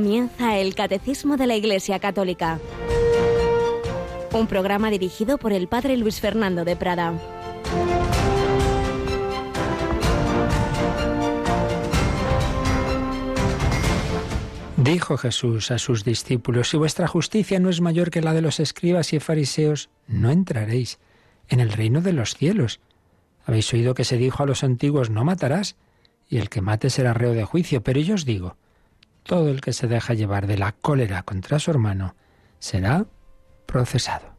Comienza el Catecismo de la Iglesia Católica, un programa dirigido por el Padre Luis Fernando de Prada. Dijo Jesús a sus discípulos: si vuestra justicia no es mayor que la de los escribas y fariseos, no entraréis en el reino de los cielos. Habéis oído que se dijo a los antiguos: no matarás, y el que mate será reo de juicio, pero yo os digo: todo el que se deja llevar de la cólera contra su hermano será procesado.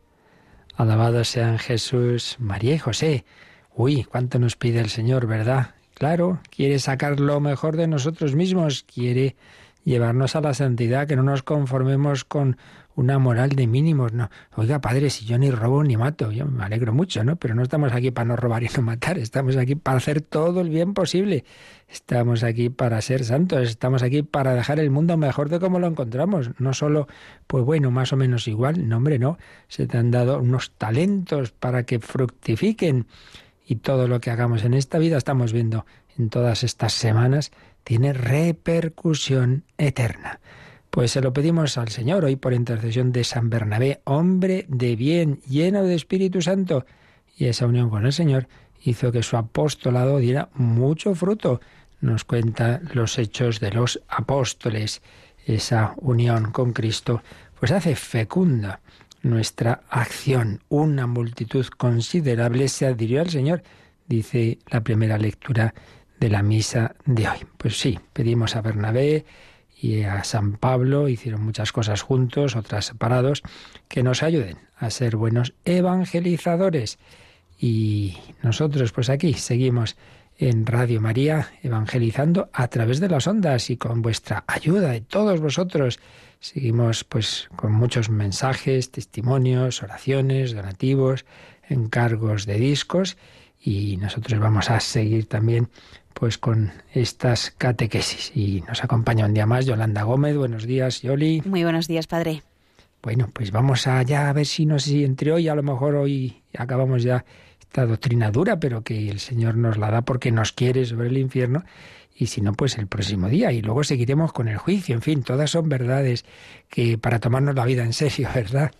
Alabados sean Jesús, María y José. Uy, cuánto nos pide el Señor, ¿verdad? Claro, quiere sacar lo mejor de nosotros mismos, quiere llevarnos a la santidad, que no nos conformemos con una moral de mínimos. No, oiga, padre, si yo ni robo ni mato, yo me alegro mucho, ¿no? Pero no estamos aquí para no robar y no matar, estamos aquí para hacer todo el bien posible. Estamos aquí para ser santos, estamos aquí para dejar el mundo mejor de como lo encontramos. No solo, pues bueno, más o menos igual, no hombre, no. Se te han dado unos talentos para que fructifiquen. Y todo lo que hagamos en esta vida, estamos viendo en todas estas semanas, tiene repercusión eterna. Pues se lo pedimos al Señor hoy por intercesión de San Bernabé, hombre de bien, lleno de Espíritu Santo. Y esa unión con el Señor hizo que su apostolado diera mucho fruto. Nos cuentan los Hechos de los Apóstoles. Esa unión con Cristo pues hace fecunda nuestra acción. Una multitud considerable se adhirió al Señor, dice la primera lectura de la misa de hoy. Pues sí, pedimos a Bernabé y a San Pablo, hicieron muchas cosas juntos, otras separados, que nos ayuden a ser buenos evangelizadores. Y nosotros pues aquí seguimos en Radio María evangelizando a través de las ondas y con vuestra ayuda de todos vosotros. Seguimos pues con muchos mensajes, testimonios, oraciones, donativos, encargos de discos, y nosotros vamos a seguir también pues con estas catequesis. Y nos acompaña un día más Yolanda Gómez. Buenos días, Yoli. Muy buenos días, padre. Bueno, pues vamos allá a ver si nos entre hoy. A lo mejor hoy acabamos ya esta doctrina dura, pero que el Señor nos la da porque nos quiere, sobre el infierno. Y si no, pues el próximo día. Y luego seguiremos con el juicio. En fin, todas son verdades que para tomarnos la vida en serio, ¿verdad?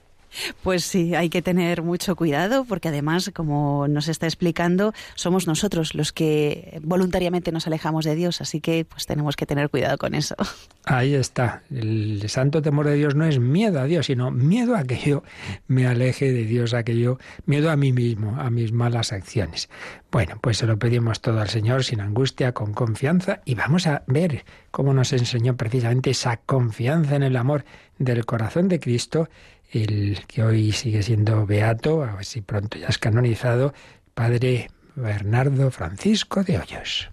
Pues sí, hay que tener mucho cuidado porque además, como nos está explicando, somos nosotros los que voluntariamente nos alejamos de Dios, así que pues tenemos que tener cuidado con eso. Ahí está, el santo temor de Dios no es miedo a Dios, sino miedo a que yo me aleje de Dios, a que yo, miedo a mí mismo, a mis malas acciones. Bueno, pues se lo pedimos todo al Señor, sin angustia, con confianza, y vamos a ver cómo nos enseñó precisamente esa confianza en el amor del corazón de Cristo, el que hoy sigue siendo beato, a ver si pronto ya es canonizado, el padre Bernardo Francisco de Hoyos.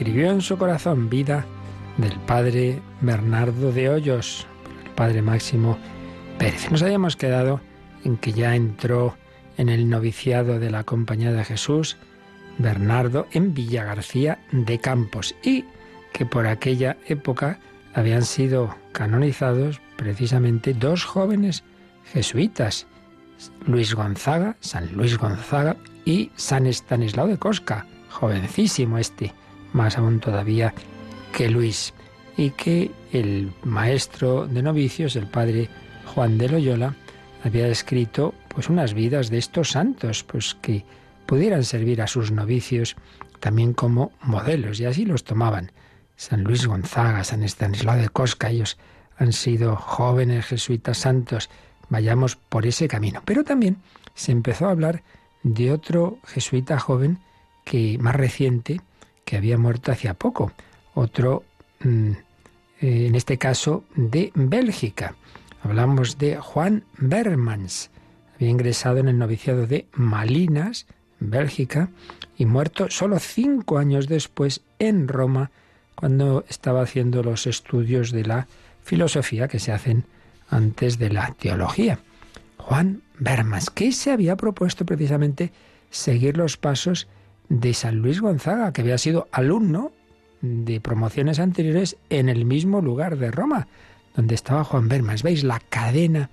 Escribió en su corazón, vida del padre Bernardo de Hoyos, el padre Máximo Pérez. Nos habíamos quedado en que ya entró en el noviciado de la Compañía de Jesús Bernardo en Villagarcía de Campos, y que por aquella época habían sido canonizados precisamente dos jóvenes jesuitas, San Luis Gonzaga y San Estanislao de Cosca, jovencísimo este, más aún todavía que Luis, y que el maestro de novicios, el padre Juan de Loyola, había escrito pues unas vidas de estos santos, pues que pudieran servir a sus novicios también como modelos, y así los tomaban. San Luis Gonzaga, San Estanislao de Cosca, ellos han sido jóvenes jesuitas santos, vayamos por ese camino. Pero también se empezó a hablar de otro jesuita joven, que más reciente, que había muerto hacía poco, otro, en este caso, de Bélgica. Hablamos de Juan Berchmans. Había ingresado en el noviciado de Malinas, en Bélgica, y muerto solo 5 años después en Roma, cuando estaba haciendo los estudios de la filosofía que se hacen antes de la teología. Juan Berchmans, que se había propuesto precisamente seguir los pasos de San Luis Gonzaga, que había sido alumno de promociones anteriores en el mismo lugar de Roma, donde estaba Juan Berchmans. ¿Veis? La cadena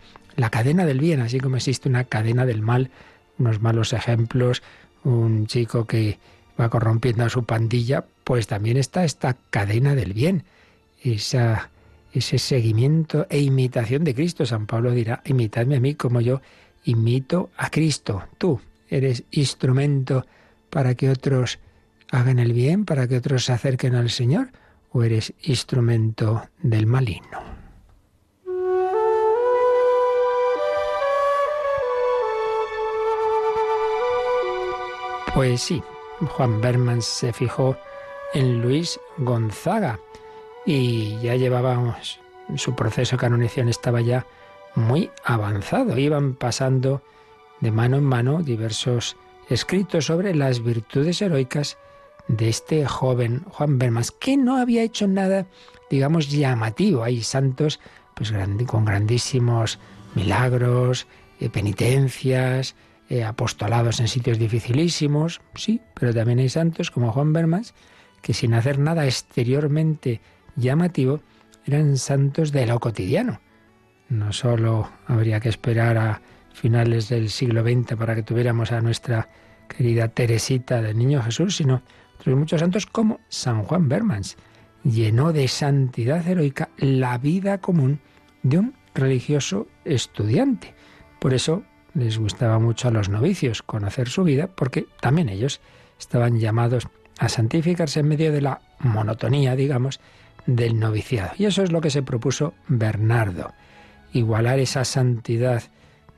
del bien, así como existe una cadena del mal, unos malos ejemplos, un chico que va corrompiendo a su pandilla, pues también está esta cadena del bien, ese seguimiento e imitación de Cristo. San Pablo dirá: imitadme a mí como yo imito a Cristo. Tú eres instrumento para que otros hagan el bien, para que otros se acerquen al Señor, o eres instrumento del maligno. Pues sí, Juan Berchmans se fijó en Luis Gonzaga y ya llevábamos su proceso de canonización, estaba ya muy avanzado. Iban pasando de mano en mano diversos escritos sobre las virtudes heroicas de este joven Juan Berchmans, que no había hecho nada, digamos, llamativo. Hay santos pues con grandísimos milagros, penitencias, apostolados en sitios dificilísimos, sí, pero también hay santos como Juan Berchmans que sin hacer nada exteriormente llamativo eran santos de lo cotidiano. No solo habría que esperar a finales del siglo XX para que tuviéramos a nuestra querida Teresita del Niño Jesús, sino otros muchos santos como San Juan Berchmans. Llenó de santidad heroica la vida común de un religioso estudiante. Por eso les gustaba mucho a los novicios conocer su vida, porque también ellos estaban llamados a santificarse en medio de la monotonía, digamos, del noviciado. Y eso es lo que se propuso Bernardo, igualar esa santidad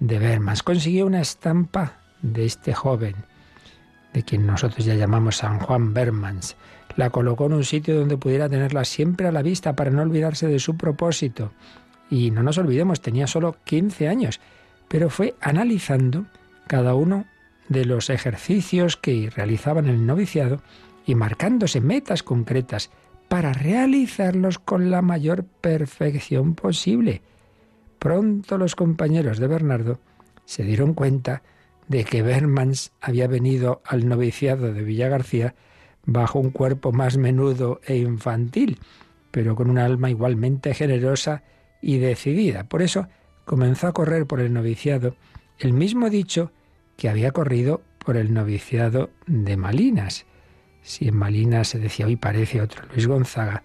de Berchmans. Consiguió una estampa de este joven, de quien nosotros ya llamamos San Juan Berchmans. La colocó en un sitio donde pudiera tenerla siempre a la vista para no olvidarse de su propósito. Y no nos olvidemos, tenía solo 15 años. Pero fue analizando cada uno de los ejercicios que realizaban el noviciado y marcándose metas concretas para realizarlos con la mayor perfección posible. Pronto los compañeros de Bernardo se dieron cuenta de que Berchmans había venido al noviciado de Villagarcía bajo un cuerpo más menudo e infantil, pero con un alma igualmente generosa y decidida. Por eso comenzó a correr por el noviciado el mismo dicho que había corrido por el noviciado de Malinas. Si en Malinas se decía: hoy parece otro Luis Gonzaga,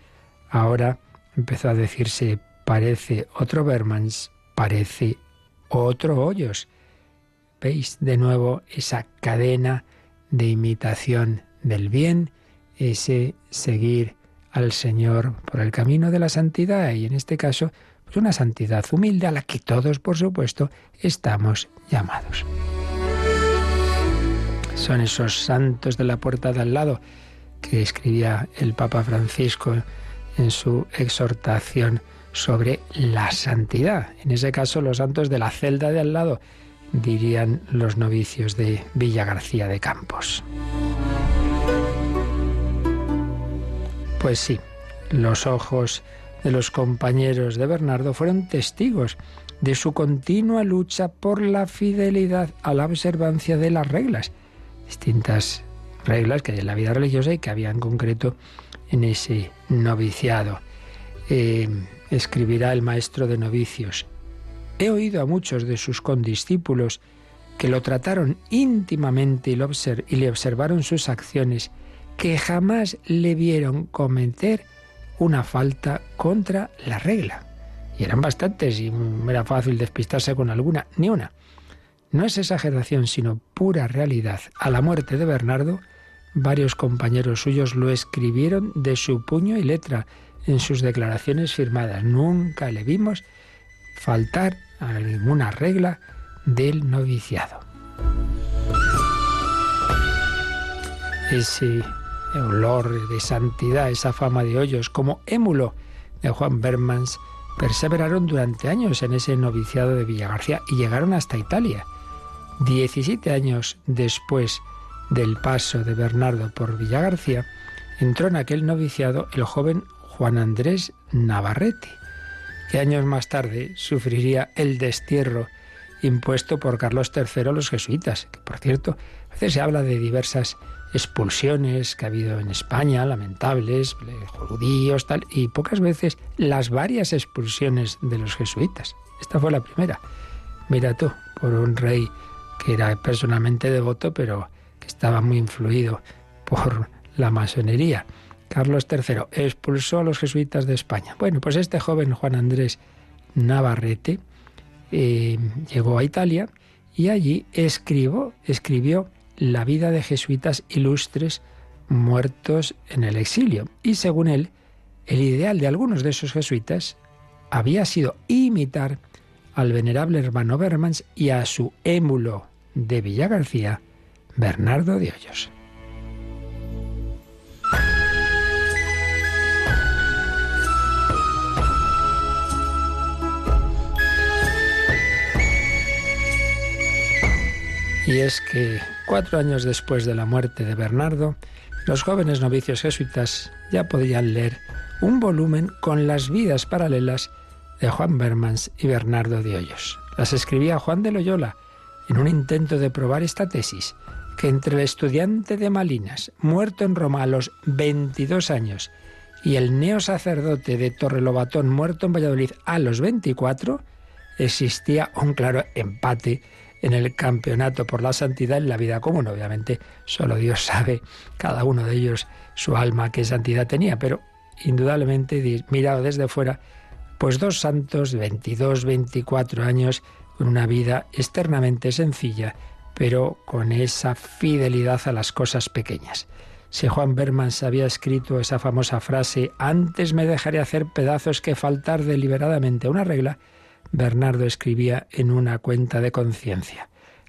ahora empezó a decirse: parece otro Berchmans, parece otro Hoyos. ¿Veis? De nuevo esa cadena de imitación del bien, ese seguir al Señor por el camino de la santidad, y en este caso es una santidad humilde a la que todos, por supuesto, estamos llamados. Son esos santos de la puerta de al lado que escribía el Papa Francisco en su exhortación sobre la santidad. En ese caso, los santos de la celda de al lado, dirían los novicios de Villagarcía de Campos. Pues sí, los ojos de los compañeros de Bernardo fueron testigos de su continua lucha por la fidelidad a la observancia de las reglas, distintas reglas que hay en la vida religiosa y que había en concreto en ese noviciado. Escribirá el maestro de novicios: he oído a muchos de sus condiscípulos que lo trataron íntimamente y le observaron sus acciones, que jamás le vieron cometer una falta contra la regla. Y eran bastantes y era fácil despistarse con alguna, ni una. No es exageración, sino pura realidad. A la muerte de Bernardo, varios compañeros suyos lo escribieron de su puño y letra en sus declaraciones firmadas. Nunca le vimos faltar a ninguna regla del noviciado. Ese olor de santidad, esa fama de Hoyos como émulo de Juan Berchmans, perseveraron durante años en ese noviciado de Villagarcía y llegaron hasta Italia. 17 años después del paso de Bernardo por Villagarcía, entró en aquel noviciado el joven Juan Andrés Navarrete. que años más tarde sufriría el destierro impuesto por Carlos III a los jesuitas, que por cierto, a veces se habla de diversas expulsiones que ha habido en España, lamentables, judíos, tal, y pocas veces las varias expulsiones de los jesuitas. Esta fue la primera, mira tú, por un rey que era personalmente devoto, pero que estaba muy influido por la masonería. Carlos III expulsó a los jesuitas de España. Bueno, pues este joven Juan Andrés Navarrete llegó a Italia y allí escribió la vida de jesuitas ilustres muertos en el exilio. Y según él, el ideal de algunos de esos jesuitas había sido imitar al venerable hermano Berchmans y a su émulo de Villagarcía, Bernardo de Hoyos. Y es que 4 años después de la muerte de Bernardo, los jóvenes novicios jesuitas ya podían leer un volumen con las vidas paralelas de Juan Berchmans y Bernardo de Hoyos. Las escribía Juan de Loyola en un intento de probar esta tesis, que entre el estudiante de Malinas, muerto en Roma a los 22 años, y el neosacerdote de Torrelobatón, muerto en Valladolid a los 24, existía un claro empate en el campeonato por la santidad en la vida común. Obviamente, solo Dios sabe, cada uno de ellos, su alma, qué santidad tenía, pero indudablemente, mirado desde fuera, pues 2 santos, 22, 24 años, con una vida externamente sencilla, pero con esa fidelidad a las cosas pequeñas. Si Juan Berchmans había escrito esa famosa frase, antes me dejaré hacer pedazos que faltar deliberadamente a una regla, Bernardo escribía en una cuenta de conciencia: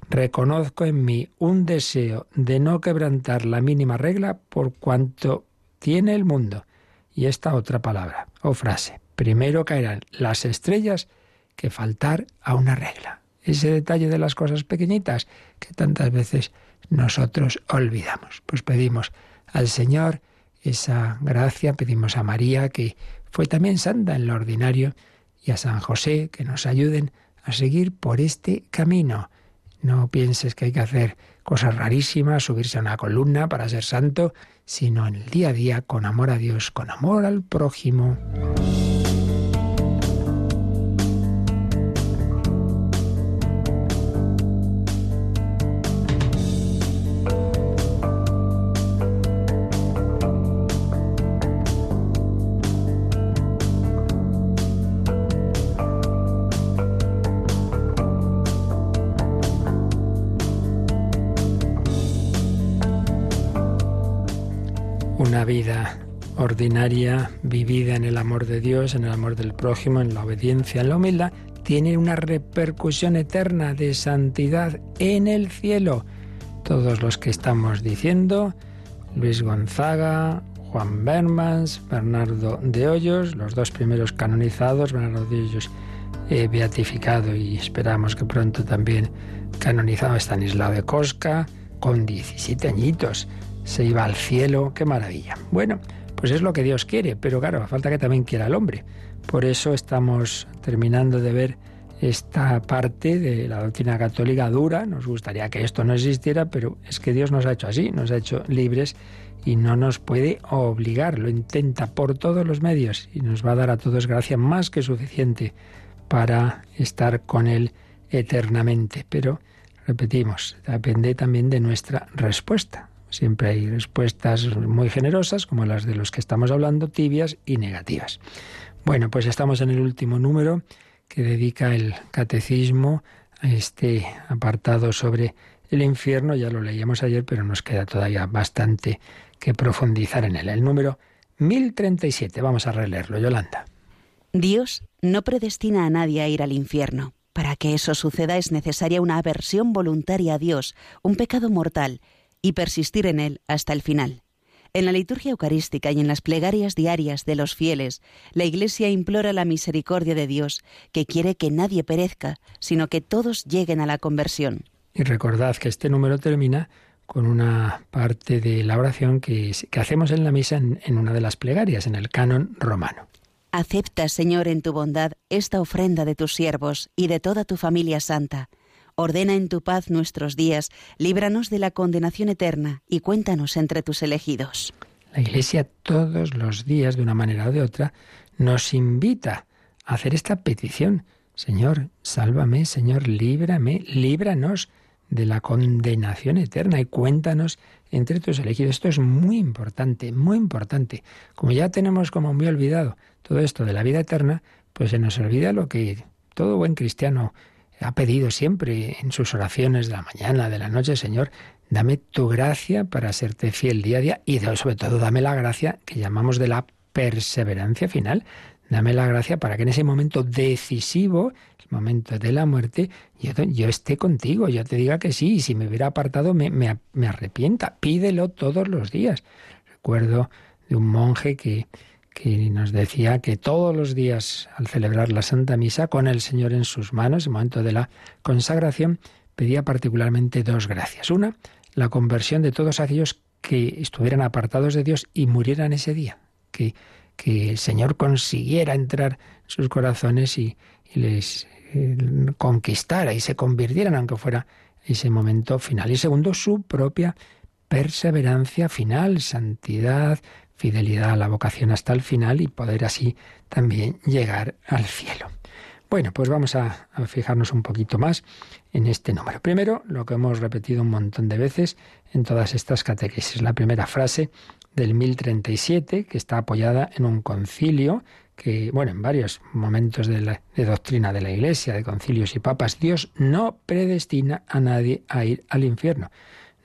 reconozco en mí un deseo de no quebrantar la mínima regla por cuanto tiene el mundo. Y esta otra palabra o frase: primero caerán las estrellas que faltar a una regla. Ese detalle de las cosas pequeñitas que tantas veces nosotros olvidamos. Pues pedimos al Señor esa gracia, pedimos a María, que fue también santa en lo ordinario, y a San José, que nos ayuden a seguir por este camino. No pienses que hay que hacer cosas rarísimas, subirse a una columna para ser santo, sino en el día a día, con amor a Dios, con amor al prójimo. Vida ordinaria, vivida en el amor de Dios, en el amor del prójimo, en la obediencia, en la humildad, tiene una repercusión eterna de santidad en el cielo. Todos los que estamos diciendo, Luis Gonzaga, Juan Berchmans, Bernardo de Hoyos, los 2 primeros canonizados, Bernardo de Hoyos beatificado y esperamos que pronto también canonizado, Estanislao de Cosca, con 17 añitos. Se iba al cielo, qué maravilla. Bueno, pues es lo que Dios quiere, pero claro, falta que también quiera el hombre. Por eso estamos terminando de ver esta parte de la doctrina católica dura. Nos gustaría que esto no existiera, pero es que Dios nos ha hecho así, nos ha hecho libres y no nos puede obligar. Lo intenta por todos los medios y nos va a dar a todos gracia más que suficiente para estar con Él eternamente. Pero, repetimos, depende también de nuestra respuesta. Siempre hay respuestas muy generosas, como las de los que estamos hablando, tibias y negativas. Bueno, pues estamos en el último número que dedica el Catecismo a este apartado sobre el infierno. Ya lo leíamos ayer, pero nos queda todavía bastante que profundizar en él. El número 1037. Vamos a releerlo, Yolanda. Dios no predestina a nadie a ir al infierno. Para que eso suceda es necesaria una aversión voluntaria a Dios, un pecado mortal, y persistir en él hasta el final. En la liturgia eucarística y en las plegarias diarias de los fieles, la Iglesia implora la misericordia de Dios, que quiere que nadie perezca, sino que todos lleguen a la conversión. Y recordad que este número termina con una parte de la oración que hacemos en la misa en una de las plegarias, en el canon romano. Acepta, Señor, en tu bondad esta ofrenda de tus siervos y de toda tu familia santa. Ordena en tu paz nuestros días, líbranos de la condenación eterna y cuéntanos entre tus elegidos. La Iglesia todos los días, de una manera o de otra, nos invita a hacer esta petición. Señor, sálvame, Señor, líbrame, líbranos de la condenación eterna y cuéntanos entre tus elegidos. Esto es muy importante, muy importante. Como ya tenemos como muy olvidado todo esto de la vida eterna, pues se nos olvida lo que todo buen cristiano ha pedido siempre en sus oraciones de la mañana, de la noche. Señor, dame tu gracia para serte fiel día a día y sobre todo dame la gracia que llamamos de la perseverancia final. Dame la gracia para que en ese momento decisivo, el momento de la muerte, yo esté contigo, yo te diga que sí, y si me hubiera apartado me arrepienta. Pídelo todos los días. Recuerdo de un monje que nos decía que todos los días, al celebrar la Santa Misa, con el Señor en sus manos, en el momento de la consagración, pedía particularmente dos gracias. Una, la conversión de todos aquellos que estuvieran apartados de Dios y murieran ese día, que el Señor consiguiera entrar en sus corazones y les conquistara y se convirtieran, aunque fuera ese momento final. Y segundo, su propia perseverancia final, santidad, fidelidad a la vocación hasta el final y poder así también llegar al cielo. Bueno, pues vamos a fijarnos un poquito más en este número. Primero, lo que hemos repetido un montón de veces en todas estas catequesis. La primera frase del 1037, que está apoyada en un concilio, que, bueno, en varios momentos de doctrina de la Iglesia, de concilios y papas, Dios no predestina a nadie a ir al infierno.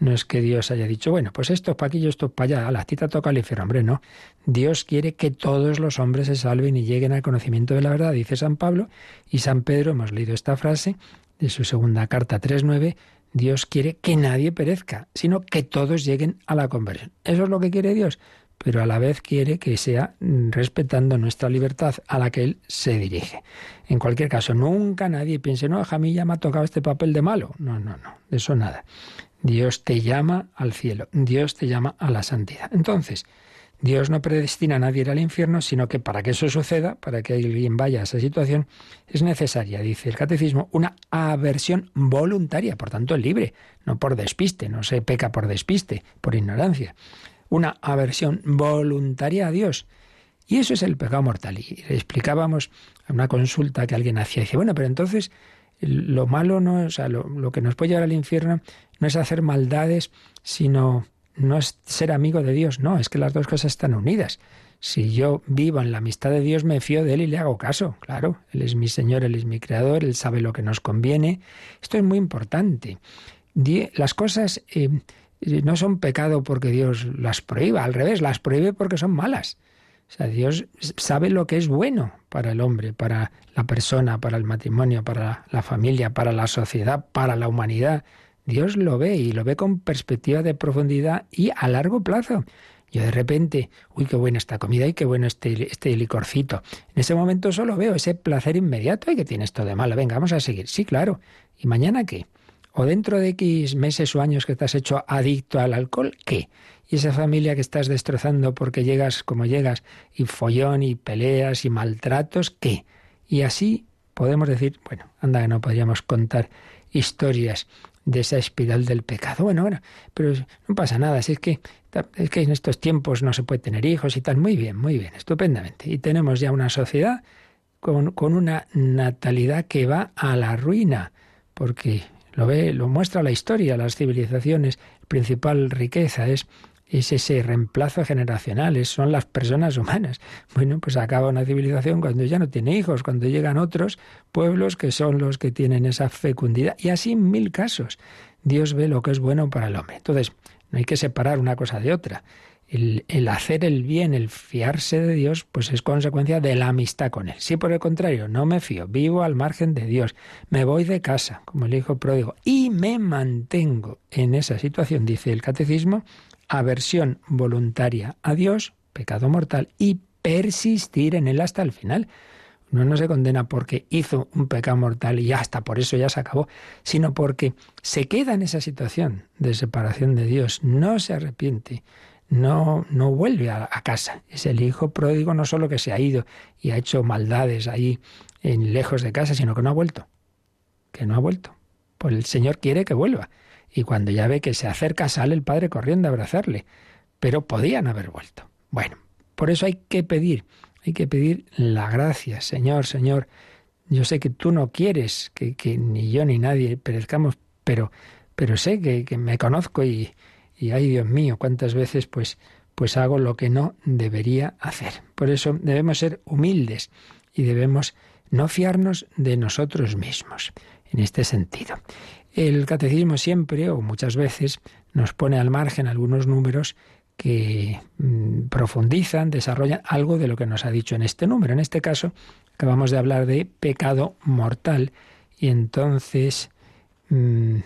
No es que Dios haya dicho, bueno, pues esto es para aquí, esto es para allá, a la tita toca el infierno. Hombre, no. Dios quiere que todos los hombres se salven y lleguen al conocimiento de la verdad, dice San Pablo y San Pedro. Hemos leído esta frase de su segunda carta 3:9. Dios quiere que nadie perezca, sino que todos lleguen a la conversión. Eso es lo que quiere Dios, pero a la vez quiere que sea respetando nuestra libertad a la que Él se dirige. En cualquier caso, nunca nadie piense, no, a mí ya me ha tocado este papel de malo. No, no, no, de eso nada. Dios te llama al cielo, Dios te llama a la santidad. Entonces, Dios no predestina a nadie ir al infierno, sino que para que eso suceda, para que alguien vaya a esa situación, es necesaria, dice el Catecismo, una aversión voluntaria, por tanto libre, no por despiste, no se peca por despiste, por ignorancia. Una aversión voluntaria a Dios. Y eso es el pecado mortal. Y le explicábamos a una consulta que alguien hacía, y dice, bueno, pero entonces lo malo no, o sea, lo que nos puede llevar al infierno no es hacer maldades, sino no es ser amigo de Dios. No, es que las dos cosas están unidas. Si yo vivo en la amistad de Dios, me fío de Él y le hago caso. Claro, Él es mi Señor, Él es mi Creador, Él sabe lo que nos conviene. Esto es muy importante. Las cosas no son pecado porque Dios las prohíba, al revés, las prohíbe porque son malas. O sea, Dios sabe lo que es bueno para el hombre, para la persona, para el matrimonio, para la familia, para la sociedad, para la humanidad. Dios lo ve y lo ve con perspectiva de profundidad y a largo plazo. Yo de repente, uy, qué buena esta comida y qué bueno este licorcito. En ese momento solo veo ese placer inmediato y que tiene esto de malo. Venga, vamos a seguir. Sí, claro. ¿Y mañana qué? ¿O dentro de X meses o años que te has hecho adicto al alcohol, qué? Y esa familia que estás destrozando porque llegas como llegas, y follón, y peleas, y maltratos, ¿qué? Y así podemos decir, bueno, anda que no podríamos contar historias de esa espiral del pecado. Bueno, bueno, pero no pasa nada, si es que en estos tiempos no se puede tener hijos y tal. Muy bien, estupendamente. Y tenemos ya una sociedad con una natalidad que va a la ruina, porque lo muestra la historia, las civilizaciones, la principal riqueza es ese reemplazo generacional, son las personas humanas. Bueno, pues acaba una civilización cuando ya no tiene hijos, cuando llegan otros pueblos que son los que tienen esa fecundidad. Y así en 1000 casos. Dios ve lo que es bueno para el hombre. Entonces, no hay que separar una cosa de otra. El hacer el bien, el fiarse de Dios, pues es consecuencia de la amistad con Él. Si por el contrario no me fío, vivo al margen de Dios, me voy de casa, como el hijo pródigo, y me mantengo en esa situación, dice el Catecismo, aversión voluntaria a Dios, pecado mortal, y persistir en Él hasta el final. Uno no se condena porque hizo un pecado mortal y hasta por eso ya se acabó, sino porque se queda en esa situación de separación de Dios, no se arrepiente, no vuelve a casa. Es el hijo pródigo, no solo que se ha ido y ha hecho maldades ahí lejos de casa, sino que no ha vuelto. Que no ha vuelto. Pues el Señor quiere que vuelva. Y cuando ya ve que se acerca, sale el padre corriendo a abrazarle. Pero podían haber vuelto. Bueno, por eso hay que pedir la gracia. Señor, Señor, yo sé que tú no quieres que ni yo ni nadie perezcamos, pero sé que me conozco y ay, Dios mío, cuántas veces pues hago lo que no debería hacer. Por eso debemos ser humildes y debemos no fiarnos de nosotros mismos en este sentido. El catecismo siempre o muchas veces nos pone al margen algunos números que profundizan, desarrollan algo de lo que nos ha dicho en este número. En este caso acabamos de hablar de pecado mortal y entonces... de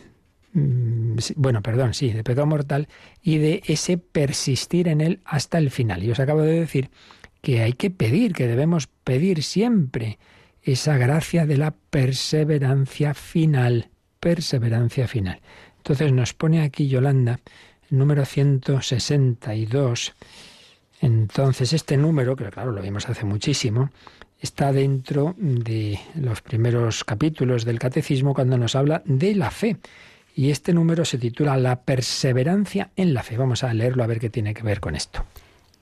pecado mortal y de ese persistir en él hasta el final. Y os acabo de decir que hay que pedir, que debemos pedir siempre esa gracia de la perseverancia final. Perseverancia final. Entonces nos pone aquí Yolanda el número 162. Entonces este número, que claro, lo vimos hace muchísimo, está dentro de los primeros capítulos del Catecismo cuando nos habla de la fe. Y este número se titula La perseverancia en la fe. Vamos a leerlo a ver qué tiene que ver con esto.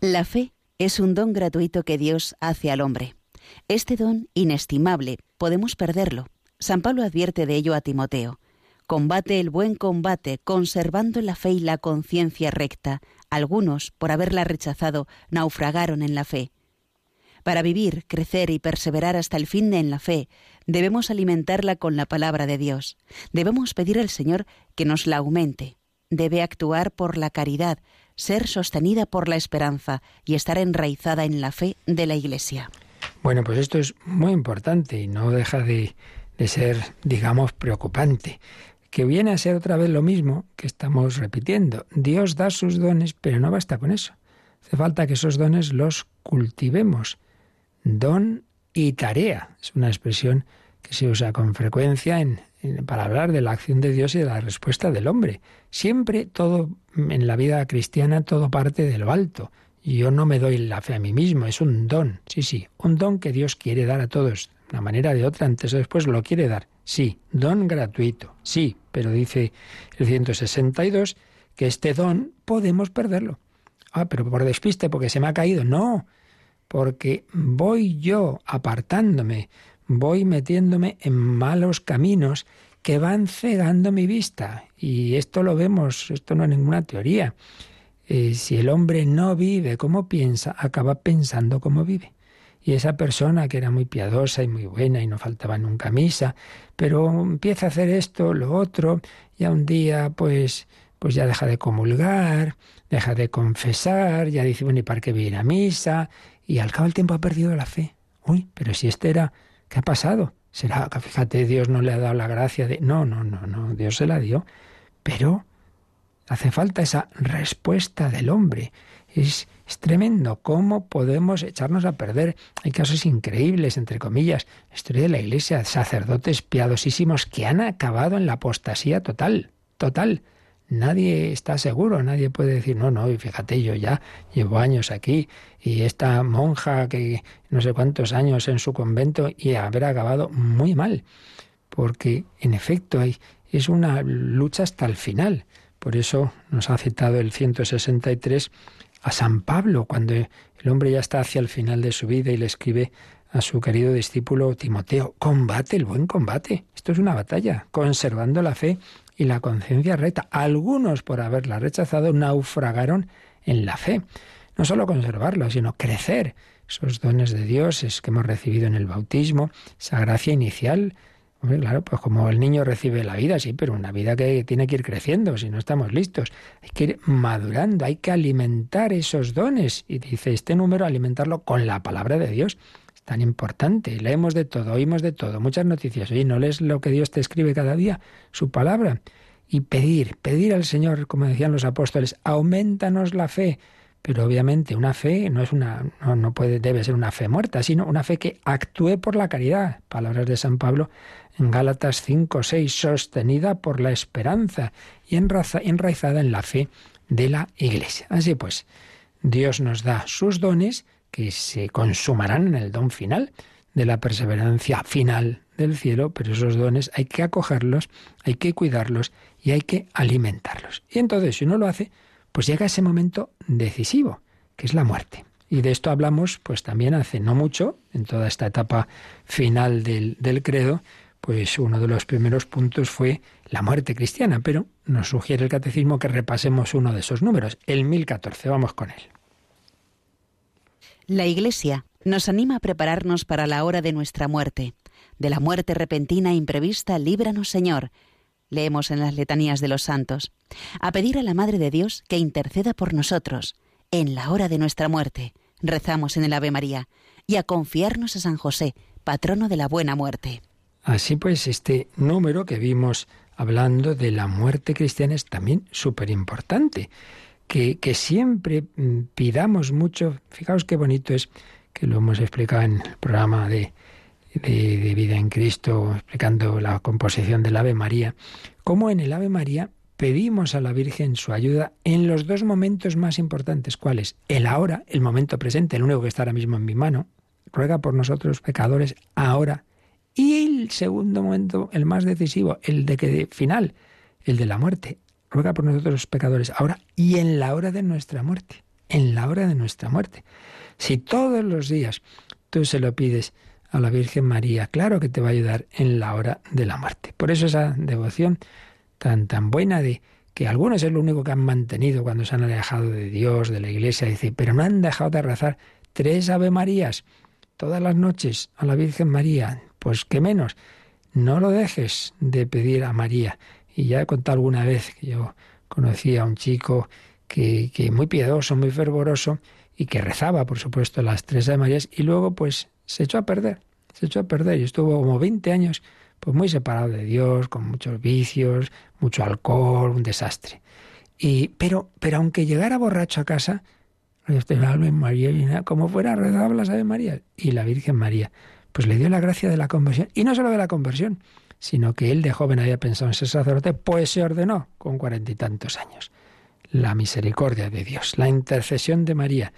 La fe es un don gratuito que Dios hace al hombre. Este don inestimable podemos perderlo. San Pablo advierte de ello a Timoteo. Combate el buen combate, conservando la fe y la conciencia recta. Algunos, por haberla rechazado, naufragaron en la fe. Para vivir, crecer y perseverar hasta el fin en la fe, debemos alimentarla con la palabra de Dios. Debemos pedir al Señor que nos la aumente. Debe actuar por la caridad, ser sostenida por la esperanza y estar enraizada en la fe de la Iglesia. Bueno, pues esto es muy importante y no deja de ser, digamos, preocupante. Que viene a ser otra vez lo mismo que estamos repitiendo. Dios da sus dones, pero no basta con eso. Hace falta que esos dones los cultivemos. Don y tarea. Es una expresión que se usa con frecuencia para hablar de la acción de Dios y de la respuesta del hombre. Siempre todo en la vida cristiana, todo parte de lo alto. Yo no me doy la fe a mí mismo, es un don. Sí, un don que Dios quiere dar a todos. De una manera o de otra, antes o después lo quiere dar. Sí, don gratuito. Sí, pero dice el 162 que este don podemos perderlo. Ah, pero por despiste, porque se me ha caído. No, porque voy yo apartándome, voy metiéndome en malos caminos que van cegando mi vista. Y esto lo vemos, esto no es ninguna teoría. Si el hombre no vive como piensa, acaba pensando como vive. Y esa persona que era muy piadosa y muy buena y no faltaba nunca misa, pero empieza a hacer esto, lo otro, ya un día pues ya deja de comulgar, deja de confesar, ya dice, bueno, ¿y para qué voy a ir a misa? Y al cabo del tiempo ha perdido la fe. Uy, pero si este era, ¿qué ha pasado? Será, fíjate, Dios no le ha dado la gracia de... No, Dios se la dio. Pero hace falta esa respuesta del hombre. Es tremendo cómo podemos echarnos a perder. Hay casos increíbles, entre comillas, la historia de la Iglesia, sacerdotes piadosísimos que han acabado en la apostasía total. Nadie está seguro, nadie puede decir, no, y fíjate, yo ya llevo años aquí y esta monja que no sé cuántos años en su convento y haber acabado muy mal, porque en efecto es una lucha hasta el final. Por eso nos ha citado el 163 a San Pablo, cuando el hombre ya está hacia el final de su vida y le escribe a su querido discípulo Timoteo, combate el buen combate, esto es una batalla, conservando la fe y la conciencia recta. Algunos, por haberla rechazado, naufragaron en la fe. No solo conservarla, sino crecer. Esos dones de Dios que hemos recibido en el bautismo, esa gracia inicial. Hombre, claro, pues como el niño recibe la vida, sí, pero una vida que tiene que ir creciendo, si no estamos listos. Hay que ir madurando, hay que alimentar esos dones. Y dice este número, alimentarlo con la palabra de Dios. Es tan importante. Leemos de todo, oímos de todo, muchas noticias. Oye, ¿no lees lo que Dios te escribe cada día? Su palabra. Y pedir al Señor, como decían los apóstoles, auméntanos la fe, Pero obviamente una fe no es debe ser una fe muerta, sino una fe que actúe por la caridad. Palabras de San Pablo en Gálatas 5:6, sostenida por la esperanza y enraizada en la fe de la Iglesia. Así pues, Dios nos da sus dones que se consumarán en el don final de la perseverancia final del cielo, pero esos dones hay que acogerlos, hay que cuidarlos y hay que alimentarlos. Y entonces, si uno lo hace, pues llega ese momento decisivo, que es la muerte. Y de esto hablamos pues también hace no mucho, en toda esta etapa final del credo, pues uno de los primeros puntos fue la muerte cristiana, pero nos sugiere el Catecismo que repasemos uno de esos números, el 1014, vamos con él. La Iglesia nos anima a prepararnos para la hora de nuestra muerte. De la muerte repentina e imprevista, líbranos, Señor. Leemos en las letanías de los santos, a pedir a la Madre de Dios que interceda por nosotros en la hora de nuestra muerte, rezamos en el Ave María, y a confiarnos a San José, patrono de la buena muerte. Así pues, este número que vimos hablando de la muerte cristiana es también súper importante, que siempre pidamos mucho. Fijaos qué bonito es, que lo hemos explicado en el programa de Vida en Cristo, explicando la composición del Ave María, cómo en el Ave María pedimos a la Virgen su ayuda en los dos momentos más importantes. ¿Cuáles? El ahora, el momento presente, el único que está ahora mismo en mi mano, ruega por nosotros pecadores ahora, y el segundo momento, el más decisivo, el final, el de la muerte, ruega por nosotros los pecadores ahora y en la hora de nuestra muerte, en la hora de nuestra muerte. Si todos los días tú se lo pides a la Virgen María, claro que te va a ayudar en la hora de la muerte. Por eso esa devoción tan buena, de que algunos es lo único que han mantenido cuando se han alejado de Dios, de la Iglesia, dice, pero no han dejado de rezar 3 Ave Marías todas las noches a la Virgen María, pues qué menos. No lo dejes de pedir a María. Y ya he contado alguna vez que yo conocí a un chico que muy piedoso, muy fervoroso, y que rezaba, por supuesto, las 3 Ave Marías, y luego pues se echó a perder y estuvo como 20 años pues muy separado de Dios, con muchos vicios, mucho alcohol, un desastre. Y pero aunque llegara borracho a casa, como fuera, rezaba las Ave María. Y la Virgen María pues le dio la gracia de la conversión, y no solo de la conversión, sino que él de joven había pensado en ser sacerdote, pues se ordenó con 40 y tantos años. La misericordia de Dios, la intercesión de María,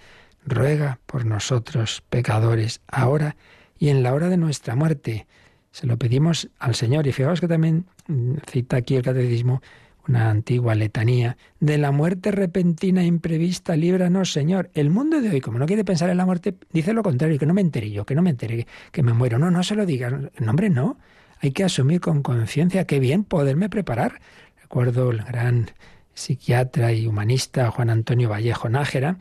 ruega por nosotros pecadores ahora y en la hora de nuestra muerte. Se lo pedimos al Señor. Y fijaos que también cita aquí el Catecismo una antigua letanía. De la muerte repentina e imprevista, líbranos, Señor. El mundo de hoy, como no quiere pensar en la muerte, dice lo contrario, que no me entere yo, que me muero. No se lo digas. No, hombre, no. Hay que asumir con conciencia. Qué bien poderme preparar. Recuerdo el gran psiquiatra y humanista Juan Antonio Vallejo Nájera,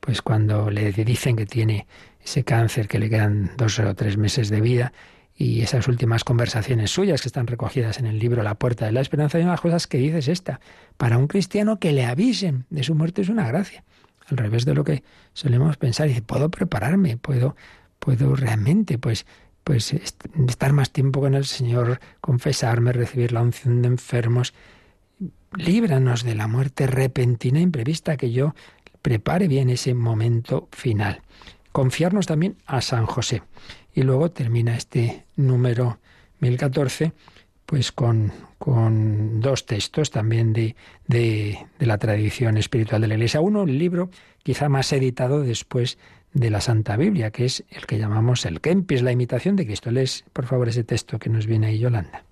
pues cuando le dicen que tiene ese cáncer, que le quedan 2 o 3 meses de vida, y esas últimas conversaciones suyas que están recogidas en el libro La Puerta de la Esperanza, hay unas cosas que dice esta: para un cristiano que le avisen de su muerte es una gracia. Al revés de lo que solemos pensar, dice, puedo prepararme, puedo realmente pues estar más tiempo con el Señor, confesarme, recibir la unción de enfermos. Líbranos de la muerte repentina e imprevista, que yo prepare bien ese momento final. Confiarnos también a San José. Y luego termina este número 1014 pues con 2 textos también de la tradición espiritual de la Iglesia. Uno, el libro quizá más editado después de la Santa Biblia, que es el que llamamos el Kempis, la imitación de Cristo. Lees, por favor, ese texto que nos viene ahí, Yolanda.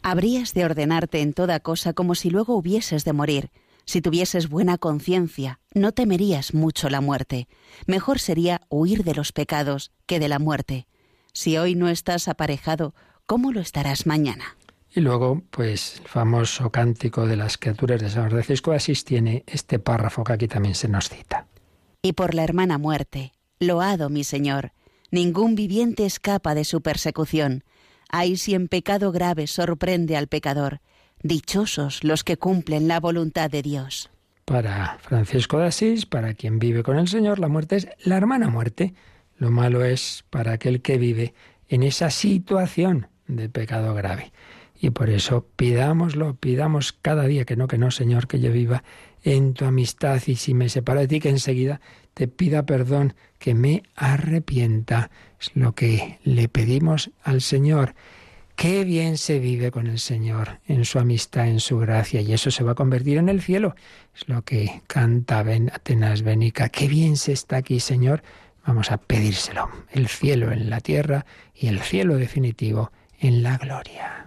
Habrías de ordenarte en toda cosa como si luego hubieses de morir. Si tuvieses buena conciencia, no temerías mucho la muerte. Mejor sería huir de los pecados que de la muerte. Si hoy no estás aparejado, ¿cómo lo estarás mañana? Y luego, pues, el famoso Cántico de las Criaturas de San Francisco de Asís tiene este párrafo que aquí también se nos cita. Y por la hermana muerte, loado mi Señor, ningún viviente escapa de su persecución. Ay, si en pecado grave sorprende al pecador, dichosos los que cumplen la voluntad de Dios. Para Francisco de Asís, para quien vive con el Señor, la muerte es la hermana muerte. Lo malo es para aquel que vive en esa situación de pecado grave. Y por eso pidámoslo, pidamos cada día que no, Señor, que yo viva en tu amistad y si me separo de ti, que enseguida te pida perdón, que me arrepienta. Es lo que le pedimos al Señor. Qué bien se vive con el Señor, en su amistad, en su gracia, y eso se va a convertir en el cielo. Es lo que canta Atenas Bénica. Qué bien se está aquí, Señor. Vamos a pedírselo. El cielo en la tierra y el cielo definitivo en la gloria.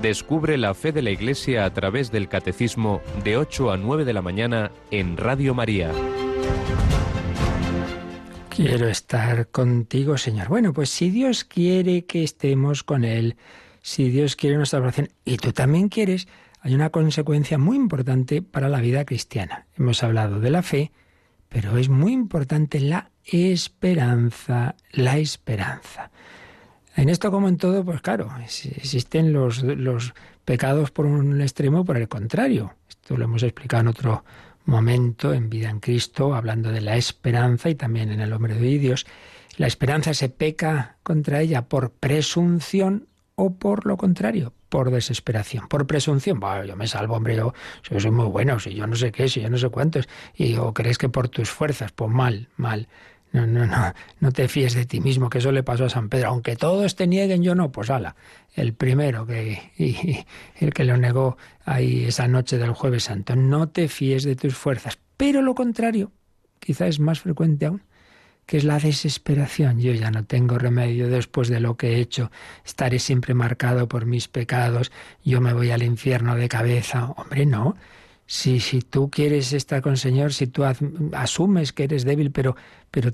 Descubre la fe de la Iglesia a través del Catecismo de 8 a 9 de la mañana en Radio María. Quiero estar contigo, Señor. Bueno, pues si Dios quiere que estemos con Él, si Dios quiere nuestra oración, y tú también quieres, hay una consecuencia muy importante para la vida cristiana. Hemos hablado de la fe, Pero es muy importante la esperanza, la esperanza. En esto, como en todo, pues claro, existen los pecados por un extremo, por el contrario. Esto lo hemos explicado en otro momento, en Vida en Cristo, hablando de la esperanza, y también en El hombre de Dios. La esperanza se peca contra ella por presunción o, por lo contrario, por desesperación. Por presunción, bueno, yo me salvo, hombre, yo soy muy bueno, si yo no sé qué, si yo no sé cuántos, y o crees que por tus fuerzas, pues mal, mal. No te fíes de ti mismo, que eso le pasó a San Pedro. Aunque todos te nieguen, yo no, pues ala, el primero el que lo negó ahí esa noche del Jueves Santo. No te fíes de tus fuerzas. Pero lo contrario, quizás es más frecuente aún, que es la desesperación. Yo ya no tengo remedio después de lo que he hecho. Estaré siempre marcado por mis pecados. Yo me voy al infierno de cabeza. Hombre, no. Si tú quieres estar con el Señor, si tú asumes que eres débil, pero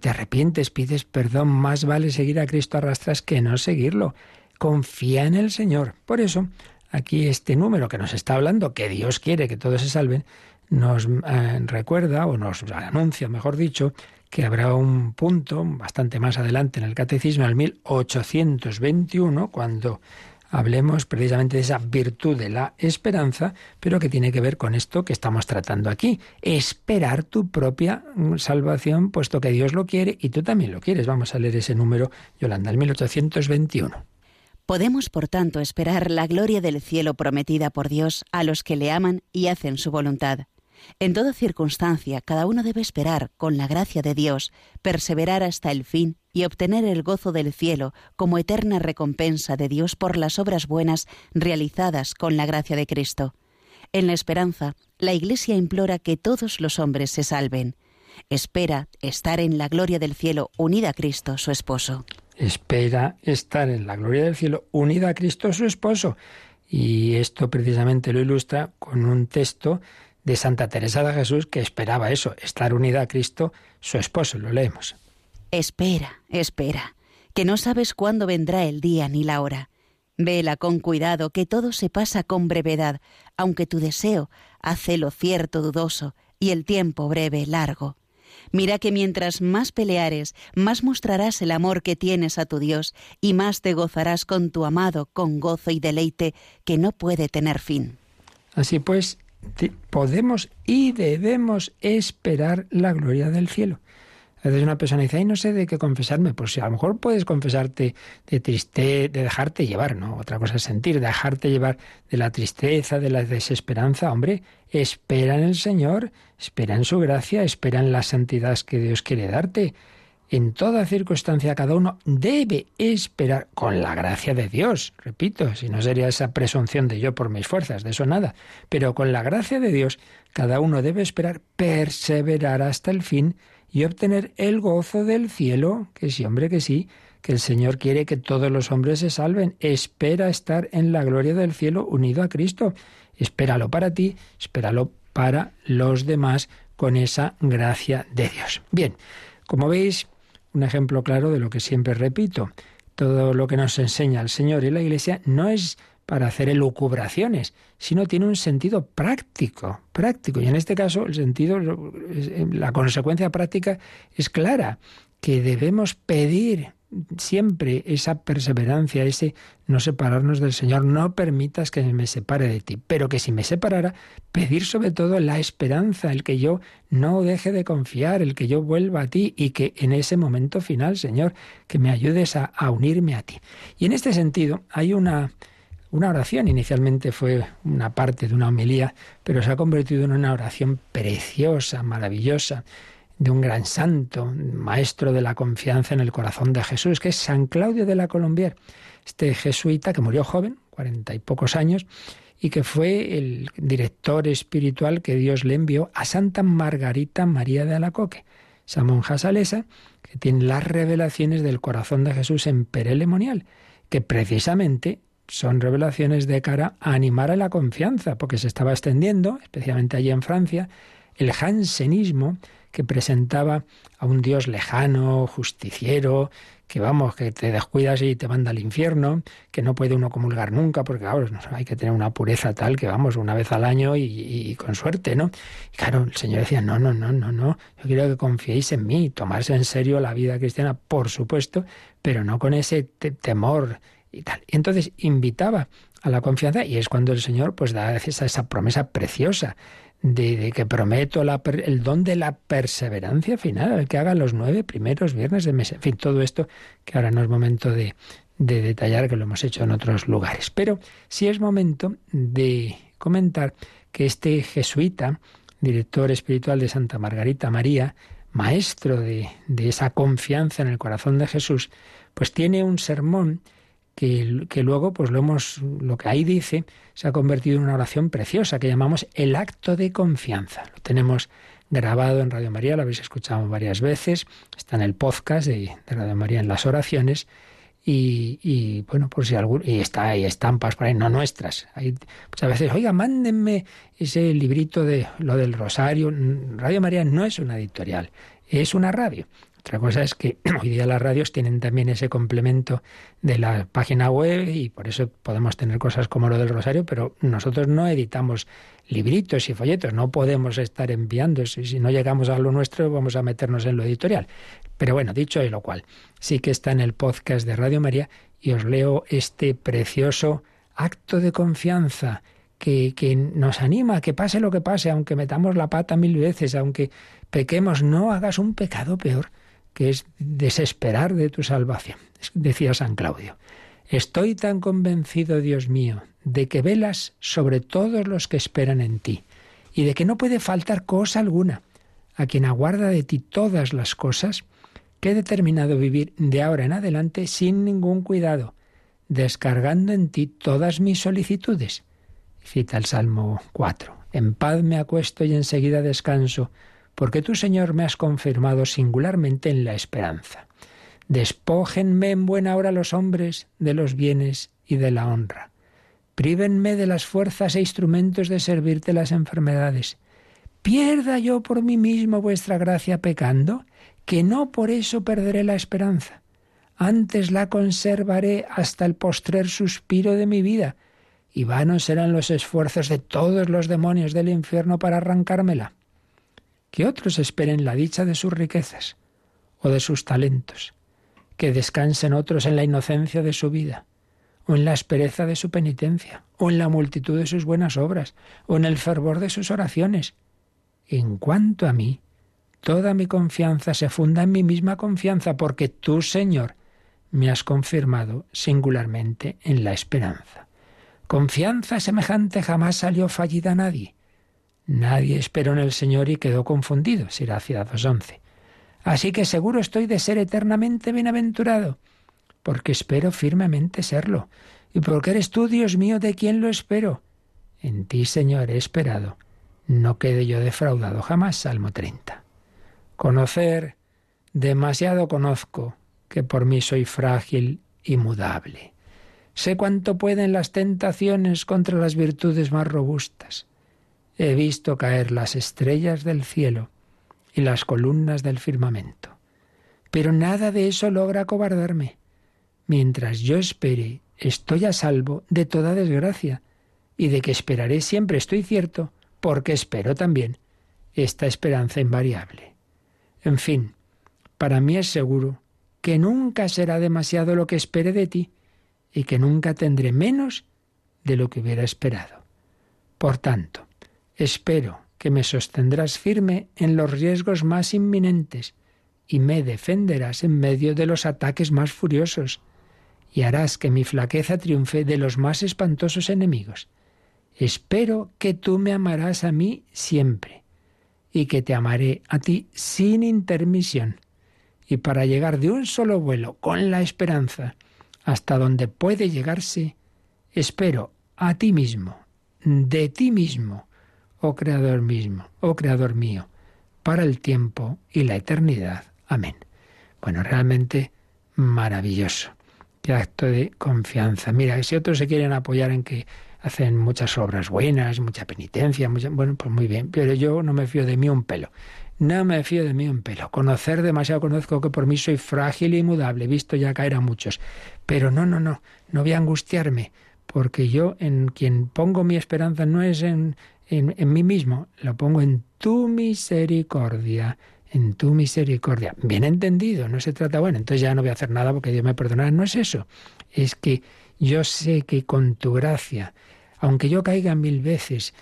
te arrepientes, pides perdón, más vale seguir a Cristo a rastras que no seguirlo. Confía en el Señor. Por eso, aquí este número que nos está hablando, que Dios quiere que todos se salven, nos recuerda, o nos anuncia, mejor dicho, que habrá un punto bastante más adelante en el Catecismo, al 1821, cuando hablemos precisamente de esa virtud de la esperanza, pero que tiene que ver con esto que estamos tratando aquí. Esperar tu propia salvación, puesto que Dios lo quiere y tú también lo quieres. Vamos a leer ese número, Yolanda, el 1821. Podemos, por tanto, esperar la gloria del cielo prometida por Dios a los que le aman y hacen su voluntad. En toda circunstancia, cada uno debe esperar, con la gracia de Dios, perseverar hasta el fin y obtener el gozo del cielo como eterna recompensa de Dios por las obras buenas realizadas con la gracia de Cristo. En la esperanza, la Iglesia implora que todos los hombres se salven. Espera estar en la gloria del cielo unida a Cristo, su esposo. Espera estar en la gloria del cielo unida a Cristo, su esposo. Y esto precisamente lo ilustra con un texto de Santa Teresa de Jesús, que esperaba eso, estar unida a Cristo, su esposo. Lo leemos. Espera, espera, que no sabes cuándo vendrá el día ni la hora. Vela con cuidado, que todo se pasa con brevedad, aunque tu deseo hace lo cierto dudoso y el tiempo breve largo. Mira que mientras más peleares, más mostrarás el amor que tienes a tu Dios y más te gozarás con tu amado con gozo y deleite que no puede tener fin. Así pues, podemos y debemos esperar la gloria del cielo. A veces una persona dice, ay, no sé de qué confesarme. Pues a lo mejor puedes confesarte de tristeza, de dejarte llevar, ¿no? Otra cosa es sentir, dejarte llevar de la tristeza, de la desesperanza. Hombre, espera en el Señor, espera en su gracia, espera en las santidades que Dios quiere darte. En toda circunstancia cada uno debe esperar con la gracia de Dios. Repito, si no sería esa presunción de yo por mis fuerzas, de eso nada. Pero con la gracia de Dios cada uno debe esperar, perseverar hasta el fin y obtener el gozo del cielo, que sí, hombre, que sí, que el Señor quiere que todos los hombres se salven. Espera estar en la gloria del cielo unido a Cristo. Espéralo para ti, espéralo para los demás con esa gracia de Dios. Bien, como veis, un ejemplo claro de lo que siempre repito. Todo lo que nos enseña el Señor y la Iglesia no es para hacer elucubraciones, sino tiene un sentido práctico, práctico. Y en este caso, el sentido, la consecuencia práctica es clara, que debemos pedir siempre esa perseverancia, ese no separarnos del Señor. No permitas que me separe de ti, pero que si me separara, pedir sobre todo la esperanza, el que yo no deje de confiar, el que yo vuelva a ti y que en ese momento final, Señor, que me ayudes a unirme a ti. Y en este sentido hay una oración. Inicialmente fue una parte de una homilía, pero se ha convertido en una oración preciosa, maravillosa, de un gran santo, maestro de la confianza en el corazón de Jesús, que es San Claudio de la Colombière, este jesuita que murió joven, 40 y pocos años, y que fue el director espiritual que Dios le envió a Santa Margarita María de Alacoque, esa monja salesa que tiene las revelaciones del corazón de Jesús en Perelemonial, que precisamente son revelaciones de cara a animar a la confianza, porque se estaba extendiendo, especialmente allí en Francia, el jansenismo, que presentaba a un Dios lejano, justiciero, que vamos, que te descuidas y te manda al infierno, que no puede uno comulgar nunca, porque claro, hay que tener una pureza tal que vamos una vez al año y con suerte, ¿no? Y claro, el Señor decía, no, yo quiero que confiéis en mí, tomarse en serio la vida cristiana, por supuesto, pero no con ese temor y tal. Y entonces invitaba a la confianza, y es cuando el Señor pues da esa promesa preciosa de que prometo el don de la perseverancia final, que hagan los 9 primeros viernes de mes. En fin, todo esto que ahora no es momento de detallar, que lo hemos hecho en otros lugares. Pero sí es momento de comentar que este jesuita, director espiritual de Santa Margarita María, maestro de esa confianza en el corazón de Jesús, pues tiene un sermón que luego, pues lo que ahí dice, se ha convertido en una oración preciosa que llamamos el acto de confianza. Lo tenemos grabado en Radio María, lo habéis escuchado varias veces, está en el podcast de Radio María en las oraciones, y bueno, por si alguno, y está, hay estampas por ahí, no nuestras. Hay muchas veces, oiga, mándenme ese librito de lo del Rosario. Radio María no es una editorial, es una radio. Otra cosa es que hoy día las radios tienen también ese complemento de la página web y por eso podemos tener cosas como lo del Rosario, pero nosotros no editamos libritos y folletos, no podemos estar enviando. Si no llegamos a lo nuestro, vamos a meternos en lo editorial. Pero bueno, dicho es lo cual, sí que está en el podcast de Radio María y os leo este precioso acto de confianza que nos anima a que pase lo que pase, aunque metamos la pata 1000 veces, aunque pequemos, no hagas un pecado peor, que es desesperar de tu salvación. Decía San Claudio, estoy tan convencido, Dios mío, de que velas sobre todos los que esperan en ti y de que no puede faltar cosa alguna a quien aguarda de ti todas las cosas, que he determinado vivir de ahora en adelante sin ningún cuidado, descargando en ti todas mis solicitudes. Cita el Salmo 4. En paz me acuesto y enseguida descanso, porque tú, Señor, me has confirmado singularmente en la esperanza. Despójenme en buena hora los hombres de los bienes y de la honra. Prívenme de las fuerzas e instrumentos de servirte las enfermedades. Pierda yo por mí mismo vuestra gracia pecando, que no por eso perderé la esperanza. Antes la conservaré hasta el postrer suspiro de mi vida, y vanos serán los esfuerzos de todos los demonios del infierno para arrancármela. Que otros esperen la dicha de sus riquezas o de sus talentos, que descansen otros en la inocencia de su vida, o en la aspereza de su penitencia, o en la multitud de sus buenas obras, o en el fervor de sus oraciones. En cuanto a mí, toda mi confianza se funda en mi misma confianza, porque tú, Señor, me has confirmado singularmente en la esperanza. Confianza semejante jamás salió fallida a nadie. Nadie esperó en el Señor y quedó confundido, Siracia 2:11. Así que seguro estoy de ser eternamente bienaventurado, porque espero firmemente serlo, y porque eres tú, Dios mío, de quien lo espero. En ti, Señor, he esperado, no quede yo defraudado jamás, Salmo 30. Conocer, demasiado conozco, que por mí soy frágil y mudable. Sé cuánto pueden las tentaciones contra las virtudes más robustas. He visto caer las estrellas del cielo y las columnas del firmamento. Pero nada de eso logra acobardarme. Mientras yo espere, estoy a salvo de toda desgracia, y de que esperaré siempre estoy cierto, porque espero también esta esperanza invariable. En fin, para mí es seguro que nunca será demasiado lo que espere de ti, y que nunca tendré menos de lo que hubiera esperado. Por tanto, espero que me sostendrás firme en los riesgos más inminentes y me defenderás en medio de los ataques más furiosos y harás que mi flaqueza triunfe de los más espantosos enemigos. Espero que tú me amarás a mí siempre y que te amaré a ti sin intermisión y para llegar de un solo vuelo con la esperanza hasta donde puede llegarse, espero a ti mismo, de ti mismo, oh Creador mismo, oh Creador mío, para el tiempo y la eternidad. Amén. Bueno, realmente maravilloso. Qué acto de confianza. Mira, si otros se quieren apoyar en que hacen muchas obras buenas, mucha penitencia, bueno, pues muy bien, pero yo no me fío de mí un pelo. No me fío de mí un pelo. Conocer demasiado conozco, que por mí soy frágil y mudable. He visto ya caer a muchos. Pero no voy a angustiarme, porque yo en quien pongo mi esperanza no es en mí mismo, lo pongo en tu misericordia. En tu misericordia. Bien entendido, no se trata, bueno, entonces ya no voy a hacer nada porque Dios me perdonará. No es eso. Es que yo sé que con tu gracia, aunque yo caiga 1000 veces,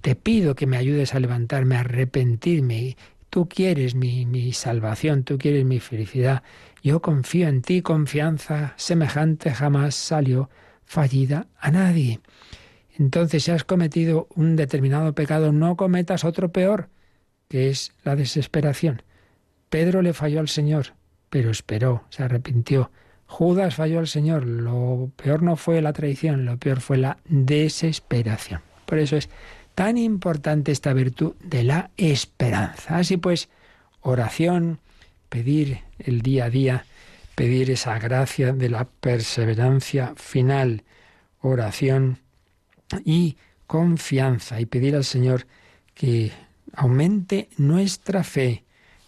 te pido que me ayudes a levantarme, a arrepentirme. Tú quieres mi salvación, tú quieres mi felicidad. Yo confío en ti, confianza semejante jamás salió fallida a nadie. Entonces, si has cometido un determinado pecado, no cometas otro peor, que es la desesperación. Pedro le falló al Señor, pero esperó, se arrepintió. Judas falló al Señor. Lo peor no fue la traición, lo peor fue la desesperación. Por eso es tan importante esta virtud de la esperanza. Así pues, oración, pedir el día a día, pedir esa gracia de la perseverancia final, oración y confianza, y pedir al Señor que aumente nuestra fe,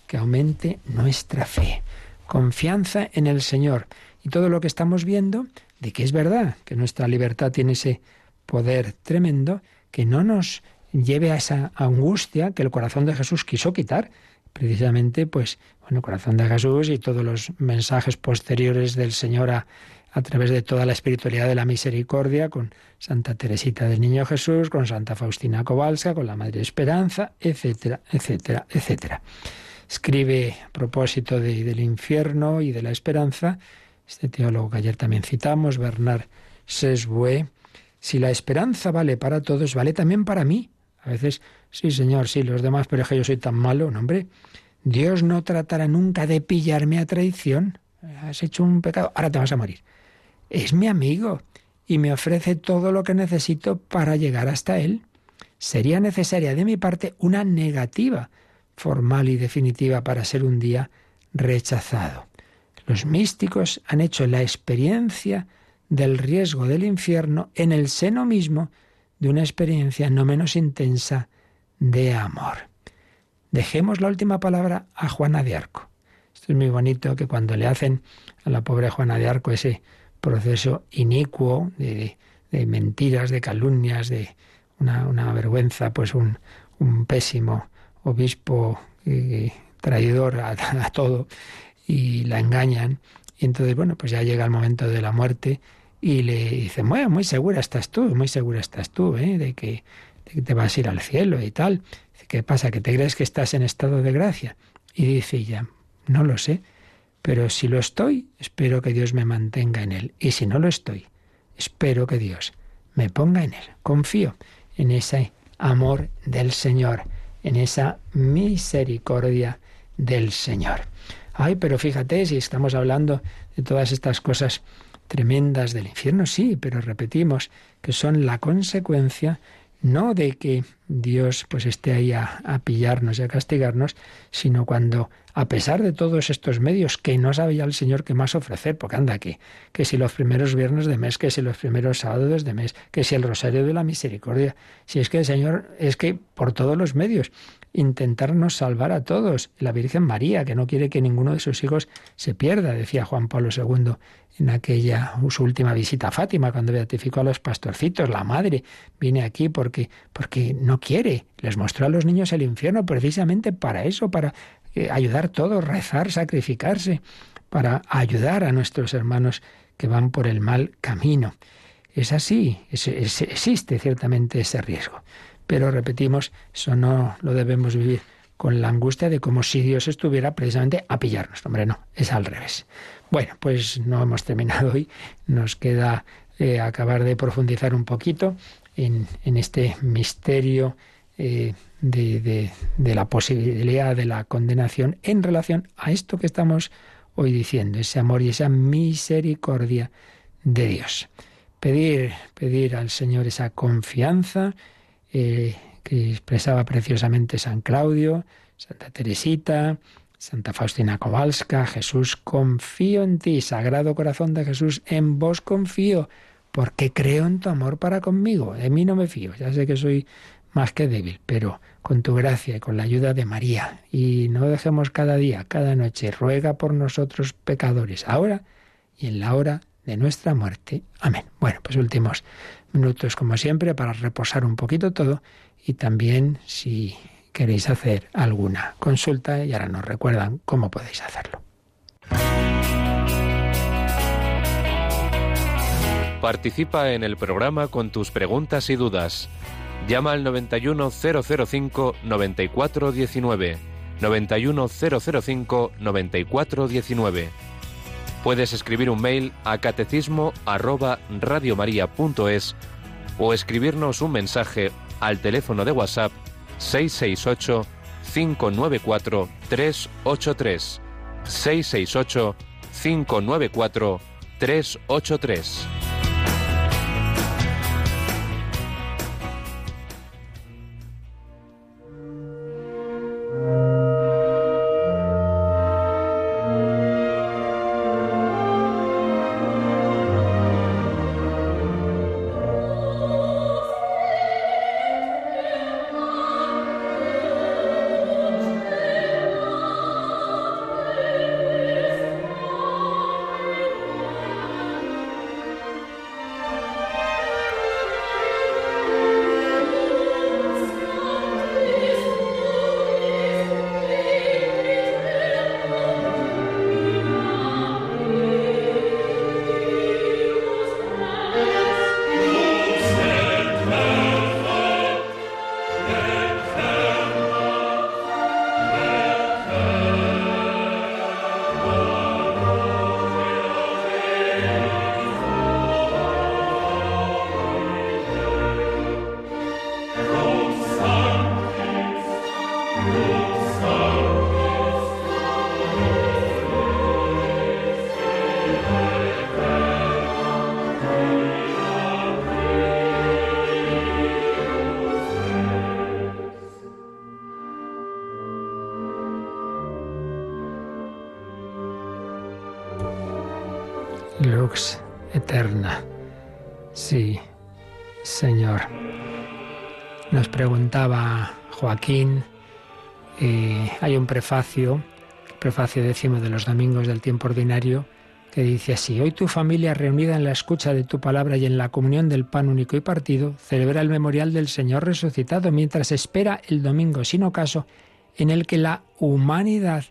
que aumente nuestra fe. Confianza en el Señor. Y todo lo que estamos viendo, de que es verdad, que nuestra libertad tiene ese poder tremendo, que no nos lleve a esa angustia que el corazón de Jesús quiso quitar. Precisamente, pues, bueno, el corazón de Jesús y todos los mensajes posteriores del Señor a través de toda la espiritualidad de la misericordia, con Santa Teresita del Niño Jesús, con Santa Faustina Kowalska, con la Madre Esperanza, etcétera, etcétera, etcétera. Escribe a propósito del infierno y de la esperanza, este teólogo que ayer también citamos, Bernard Sesbue: si la esperanza vale para todos, vale también para mí. A veces, sí señor, sí, los demás, pero es que yo soy tan malo. No, hombre, Dios no tratará nunca de pillarme a traición. Has hecho un pecado, ahora te vas a morir. Es mi amigo y me ofrece todo lo que necesito para llegar hasta él. Sería necesaria de mi parte una negativa formal y definitiva para ser un día rechazado. Los místicos han hecho la experiencia del riesgo del infierno en el seno mismo de una experiencia no menos intensa de amor. Dejemos la última palabra a Juana de Arco. Esto es muy bonito, que cuando le hacen a la pobre Juana de Arco ese proceso inicuo de mentiras, de calumnias, de una vergüenza, pues un pésimo obispo traidor a todo, y la engañan. Y entonces, bueno, pues ya llega el momento de la muerte y le dicen: bueno, muy segura estás tú, de que te vas a ir al cielo y tal. Dice: ¿qué pasa? ¿Que te crees que estás en estado de gracia? Y dice ella: no lo sé, pero si lo estoy, espero que Dios me mantenga en él. Y si no lo estoy, espero que Dios me ponga en él. Confío en ese amor del Señor, en esa misericordia del Señor. Ay, pero fíjate, si estamos hablando de todas estas cosas tremendas del infierno, sí, pero repetimos que son la consecuencia no de que Dios pues esté ahí a pillarnos y a castigarnos, sino cuando, a pesar de todos estos medios, que no sabía el Señor qué más ofrecer, porque anda aquí, que si los primeros viernes de mes, que si los primeros sábados de mes, que si el rosario de la misericordia, si es que el Señor, es que por todos los medios, intentarnos salvar a todos. La Virgen María, que no quiere que ninguno de sus hijos se pierda, decía Juan Pablo II en aquella su última visita a Fátima, cuando beatificó a los pastorcitos. La madre viene aquí porque no quiere. Les mostró a los niños el infierno precisamente para eso, para ayudar todos, rezar, sacrificarse, para ayudar a nuestros hermanos que van por el mal camino. Es así, existe ciertamente ese riesgo. Pero repetimos, eso no lo debemos vivir con la angustia de como si Dios estuviera precisamente a pillarnos. Hombre, no, es al revés. Bueno, pues no hemos terminado hoy. Nos queda acabar de profundizar un poquito en este misterio de la posibilidad de la condenación en relación a esto que estamos hoy diciendo, ese amor y esa misericordia de Dios. Pedir al Señor esa confianza que expresaba preciosamente San Claudio, Santa Teresita, Santa Faustina Kowalska: Jesús, confío en ti, Sagrado Corazón de Jesús, en vos confío, porque creo en tu amor para conmigo. De mí no me fío, ya sé que soy más que débil, pero con tu gracia y con la ayuda de María. Y no dejemos cada día, cada noche, ruega por nosotros pecadores, ahora y en la hora de nuestra muerte. Amén. Bueno, pues últimos minutos, como siempre, para reposar un poquito todo y también si queréis hacer alguna consulta, y ahora nos recuerdan cómo podéis hacerlo. Participa en el programa con tus preguntas y dudas. Llama al 91005-9419, 91005-9419. Puedes escribir un mail a catecismo@radiomaria.es o escribirnos un mensaje al teléfono de WhatsApp 668-594-383, 668-594-383. Lux eterna. Sí, Señor. Nos preguntaba Joaquín, hay un prefacio, prefacio décimo de los domingos del tiempo ordinario, que dice así: hoy tu familia, reunida en la escucha de tu palabra y en la comunión del pan único y partido, celebra el memorial del Señor resucitado mientras espera el domingo sin ocaso en el que la humanidad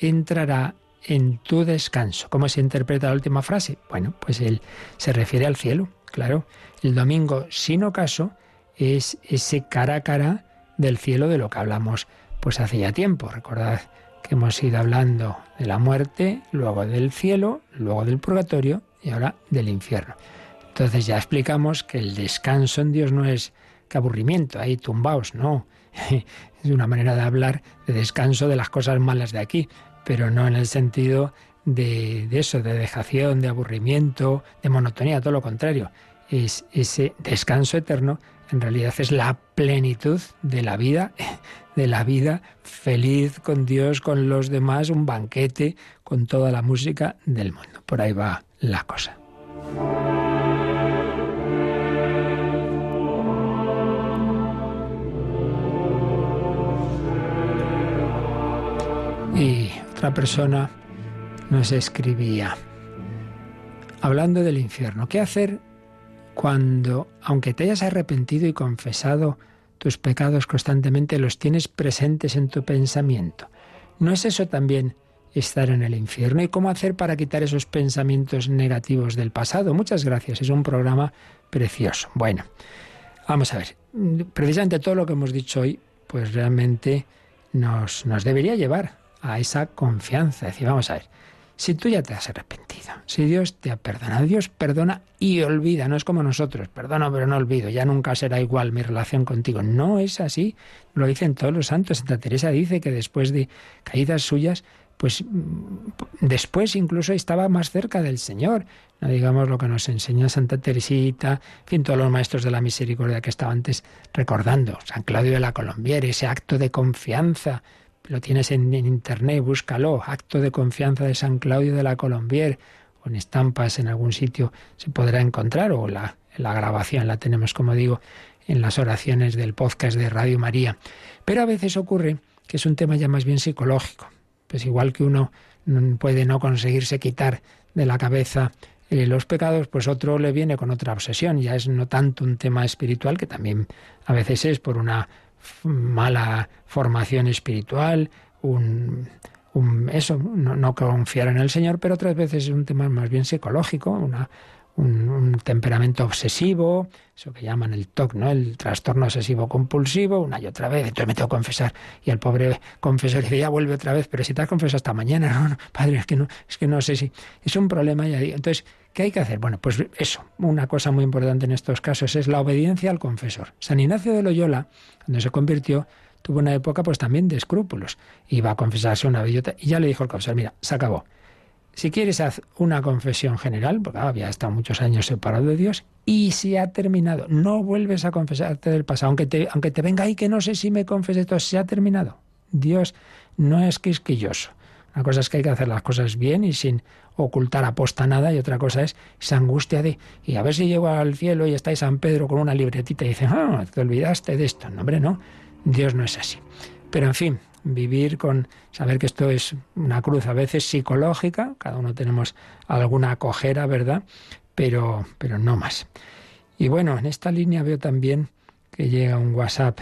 entrará en tu descanso. ¿Cómo se interpreta la última frase? Bueno, pues él se refiere al cielo, claro. El domingo sin ocaso es ese cara a cara del cielo de lo que hablamos pues hace ya tiempo. Recordad que hemos ido hablando de la muerte, luego del cielo, luego del purgatorio y ahora del infierno. Entonces ya explicamos que el descanso en Dios no es que aburrimiento, ahí tumbaos, no. Es una manera de hablar de descanso de las cosas malas de aquí, pero no en el sentido de eso, de dejación, de aburrimiento, de monotonía, todo lo contrario. Es ese descanso eterno, en realidad es la plenitud de la vida feliz con Dios, con los demás, un banquete con toda la música del mundo. Por ahí va la cosa. Y otra persona nos escribía, hablando del infierno: ¿qué hacer cuando, aunque te hayas arrepentido y confesado tus pecados constantemente, los tienes presentes en tu pensamiento? ¿No es eso también estar en el infierno? ¿Y cómo hacer para quitar esos pensamientos negativos del pasado? Muchas gracias, es un programa precioso. Bueno, vamos a ver, precisamente todo lo que hemos dicho hoy, pues realmente nos debería llevar a esa confianza. Es decir, vamos a ver, si tú ya te has arrepentido, si Dios te ha perdonado, Dios perdona y olvida, no es como nosotros, perdono pero no olvido, ya nunca será igual mi relación contigo. No es así, lo dicen todos los santos. Santa Teresa dice que después de caídas suyas, pues después incluso estaba más cerca del Señor. No digamos lo que nos enseña Santa Teresita, en fin, todos los maestros de la misericordia que estaba antes recordando. San Claudio de la Colombière, ese acto de confianza, lo tienes en internet, búscalo, acto de confianza de San Claudio de la Colombière, o en estampas en algún sitio se podrá encontrar, o la grabación la tenemos, como digo, en las oraciones del podcast de Radio María. Pero a veces ocurre que es un tema ya más bien psicológico. Pues igual que uno puede no conseguirse quitar de la cabeza los pecados, pues otro le viene con otra obsesión. Ya es no tanto un tema espiritual, que también a veces es por una mala formación espiritual, no confiar en el Señor, pero otras veces es un tema más bien psicológico, un temperamento obsesivo, eso que llaman el TOC, ¿no? El trastorno obsesivo compulsivo, una y otra vez, entonces me tengo que confesar. Y el pobre confesor dice, ya vuelve otra vez, pero si te has confesado hasta mañana, no, padre, es que no sé si... Es un problema, ya digo. Entonces, ¿qué hay que hacer? Bueno, pues eso, una cosa muy importante en estos casos es la obediencia al confesor. San Ignacio de Loyola, cuando se convirtió, tuvo una época pues también de escrúpulos. Iba a confesarse una bellota y ya le dijo el confesor, mira, se acabó. Si quieres, haz una confesión general, porque había estado muchos años separado de Dios, y si ha terminado, no vuelves a confesarte del pasado, aunque te venga ahí que no sé si me confesé todo, se ha terminado. Dios no es quisquilloso. Una cosa es que hay que hacer las cosas bien y sin ocultar aposta nada, y otra cosa es esa angustia y a ver si llego al cielo y está ahí San Pedro con una libretita y dice, ah, te olvidaste de esto. No, hombre, no, Dios no es así. Pero en fin, vivir con saber que esto es una cruz a veces psicológica, cada uno tenemos alguna cojera, ¿verdad? Pero no más. Y bueno, en esta línea veo también que llega un WhatsApp.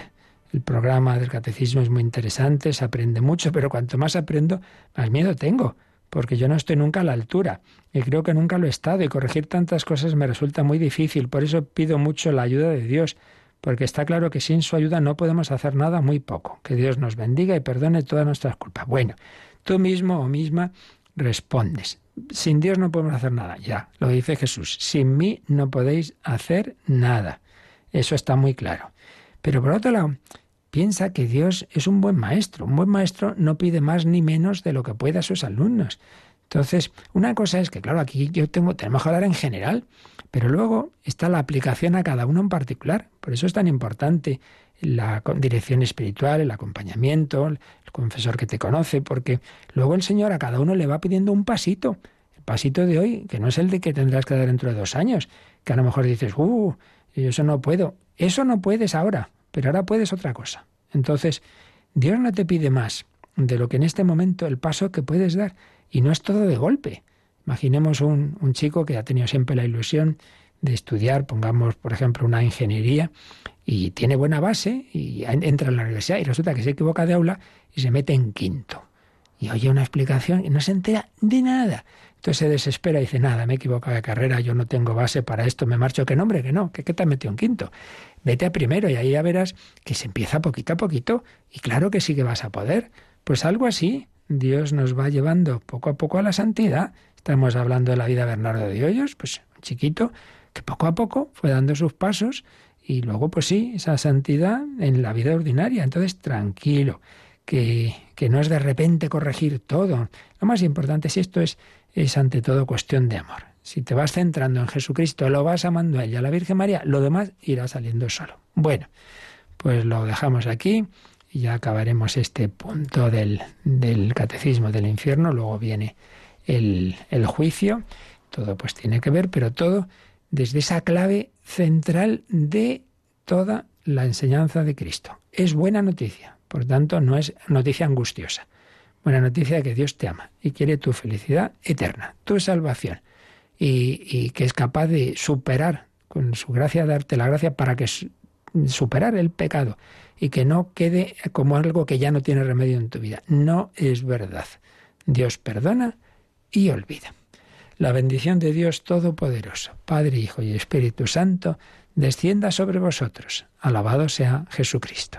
El programa del catecismo es muy interesante, se aprende mucho, pero cuanto más aprendo, más miedo tengo, porque yo no estoy nunca a la altura y creo que nunca lo he estado, y corregir tantas cosas me resulta muy difícil. Por eso pido mucho la ayuda de Dios, porque está claro que sin su ayuda no podemos hacer nada, muy poco. Que Dios nos bendiga y perdone todas nuestras culpas. Bueno, tú mismo o misma respondes. Sin Dios no podemos hacer nada. Ya, lo dice Jesús. Sin mí no podéis hacer nada. Eso está muy claro. Pero por otro lado, piensa que Dios es un buen maestro. Un buen maestro no pide más ni menos de lo que pueda a sus alumnos. Entonces, una cosa es que, claro, aquí tenemos que hablar en general, pero luego está la aplicación a cada uno en particular. Por eso es tan importante la dirección espiritual, el acompañamiento, el confesor que te conoce, porque luego el Señor a cada uno le va pidiendo un pasito. El pasito de hoy, que no es el de que tendrás que dar dentro de 2 años, que a lo mejor dices, yo eso no puedo. Eso no puedes ahora, pero ahora puedes otra cosa. Entonces, Dios no te pide más de lo que en este momento el paso que puedes dar. Y no es todo de golpe. Imaginemos un chico que ha tenido siempre la ilusión de estudiar, pongamos, por ejemplo, una ingeniería, y tiene buena base, y entra en la universidad, y resulta que se equivoca de aula y se mete en 5º. Y oye una explicación y no se entera de nada. Entonces se desespera y dice, nada, me he equivocado de carrera, yo no tengo base para esto, me marcho. Que no, hombre, que no, que te has metido en 5º. Vete a 1º y ahí ya verás que se empieza poquito a poquito, y claro que sí que vas a poder. Pues algo así, Dios nos va llevando poco a poco a la santidad. Estamos hablando de la vida de Bernardo de Hoyos, pues un chiquito que poco a poco fue dando sus pasos y luego, pues sí, esa santidad en la vida ordinaria. Entonces, tranquilo, que no es de repente corregir todo. Lo más importante, si esto es ante todo cuestión de amor. Si te vas centrando en Jesucristo, lo vas amando a Él y a la Virgen María, lo demás irá saliendo solo. Bueno, pues lo dejamos aquí. Y ya acabaremos este punto del catecismo del infierno. Luego viene el juicio. Todo pues tiene que ver, pero todo desde esa clave central de toda la enseñanza de Cristo. Es buena noticia, por tanto no es noticia angustiosa. Buena noticia de que Dios te ama y quiere tu felicidad eterna, tu salvación. Y que es capaz de superar, con su gracia, darte la gracia para que superar el pecado y que no quede como algo que ya no tiene remedio en tu vida. No es verdad. Dios perdona y olvida. La bendición de Dios Todopoderoso, Padre, Hijo y Espíritu Santo, descienda sobre vosotros. Alabado sea Jesucristo.